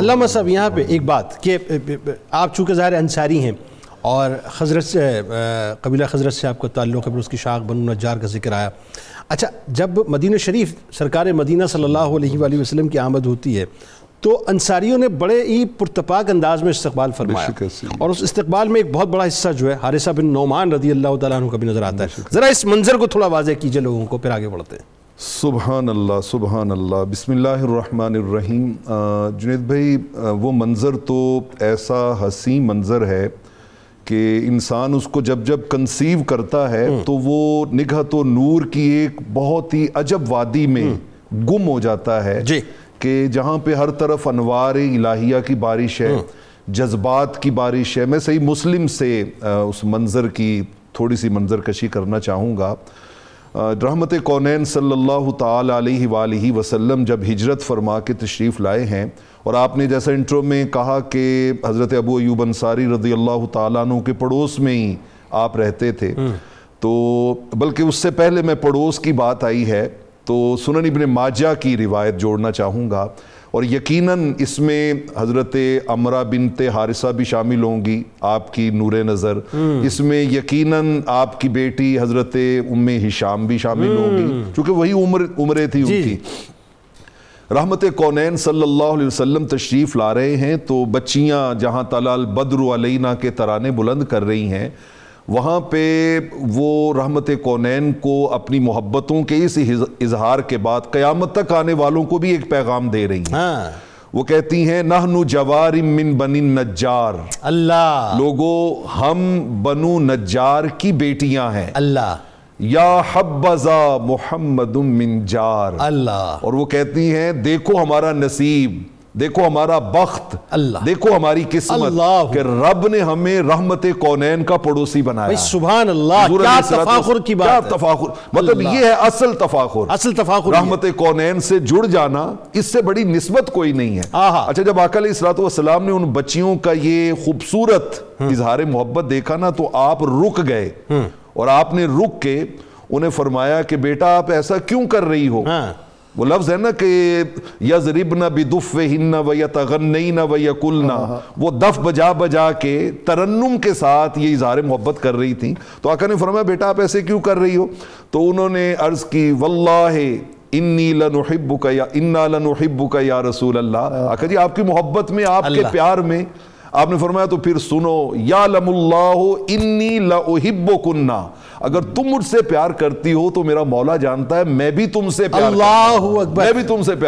علامہ صاحب یہاں پہ ایک بات کہ آپ چونکہ ظاہر انصاری ہیں اور خزرت سے قبیلہ خزرت سے آپ کا تعلق ہے، پھر اس کی شاخ بنو نجار کا ذکر آیا. اچھا، جب مدینہ شریف سرکار مدینہ صلی اللہ علیہ وآلہ وسلم کی آمد ہوتی ہے تو انصاریوں نے بڑے ہی پرتپاک انداز میں استقبال فرمایا، اور اس استقبال میں ایک بہت بڑا حصہ جو ہے حارثہ بن نعمان رضی اللہ تعالیٰ عنہ کا بھی نظر آتا ہے. ذرا اس منظر کو تھوڑا واضح کیجئے لوگوں کو، پھر آگے بڑھتے ہیں. سبحان اللہ، سبحان اللہ، بسم اللہ الرحمن الرحیم. جنید بھائی، وہ منظر تو ایسا حسین منظر ہے کہ انسان اس کو جب کنسیو کرتا ہے تو وہ نگہت و نور کی ایک بہت ہی عجب وادی میں گم ہو جاتا ہے، جی، کہ جہاں پہ ہر طرف انوار الہیہ کی بارش ہے، جذبات کی بارش ہے. میں صحیح مسلم سے اس منظر کی تھوڑی سی منظر کشی کرنا چاہوں گا. رحمت کونین صلی اللہ تعالی علیہ وآلہ وسلم جب ہجرت فرما کے تشریف لائے ہیں، اور آپ نے جیسا انٹرو میں کہا کہ حضرت ابو ایوب انصاری رضی اللہ تعالیٰ عنہ کے پڑوس میں ہی آپ رہتے تھے، تو بلکہ اس سے پہلے میں پڑوس کی بات آئی ہے تو سنن ابن ماجہ کی روایت جوڑنا چاہوں گا، اور یقیناً اس میں حضرت امرأہ بنت حارثہ بھی شامل ہوں گی، آپ کی نور نظر. اس میں یقیناً آپ کی بیٹی حضرت ام ہشام بھی شامل ہوں گی، چونکہ وہی عمریں تھی ان کی. رحمت کونین صلی اللہ علیہ وسلم تشریف لا رہے ہیں تو بچیاں جہاں تلال بدر علینا کے ترانے بلند کر رہی ہیں، وہاں پہ وہ رحمت کونین کو اپنی محبتوں کے اس اظہار کے بعد قیامت تک آنے والوں کو بھی ایک پیغام دے رہی ہیں. وہ کہتی ہیں نحن جوار من بنی نجار، اللہ، لوگو ہم بنو نجار کی بیٹیاں ہیں، اللہ، یا حبذا محمد من جار، اللہ، اور وہ کہتی ہیں دیکھو ہمارا نصیب، دیکھو ہمارا بخت، اللہ، دیکھو ہماری قسمت کہ رب نے ہمیں رحمت کونین کا پڑوسی بنایا. سبحان اللہ، کیا تفاخر کی بات ہے، کیا تفاخر، مطلب یہ ہے اصل تفاخر، اصل تفاخر رحمت کونین سے جڑ جانا، اس سے بڑی نسبت کوئی نہیں ہے. اچھا، جب آقا علیہ الصلوۃ والسلام نے ان بچیوں کا یہ خوبصورت اظہار محبت دیکھا نا تو آپ رک گئے، اور آپ نے رک کے انہیں فرمایا کہ بیٹا آپ ایسا کیوں کر رہی ہو. وہ لفظ ہے نا کہ یضربن بدفہن ویتغنین ویقلن، وہ دف بجا بجا کے ترنم کے ساتھ یہ اظہار محبت کر رہی تھیں. تو آقا نے فرمایا بیٹا آپ ایسے کیوں کر رہی ہو، تو انہوں نے عرض کی واللہ انا لنحبک یا رسول اللہ. آقا جی، آپ کی محبت میں، آپ کے پیار میں. آپ نے فرمایا تو پھر سنو، یعلم اللہ انی لأحبکن، اگر تم مجھ سے پیار کرتی ہو تو میرا مولا جانتا ہے میں بھی تم سے پیار کرتا ہوں، میں بھی تم سے پیار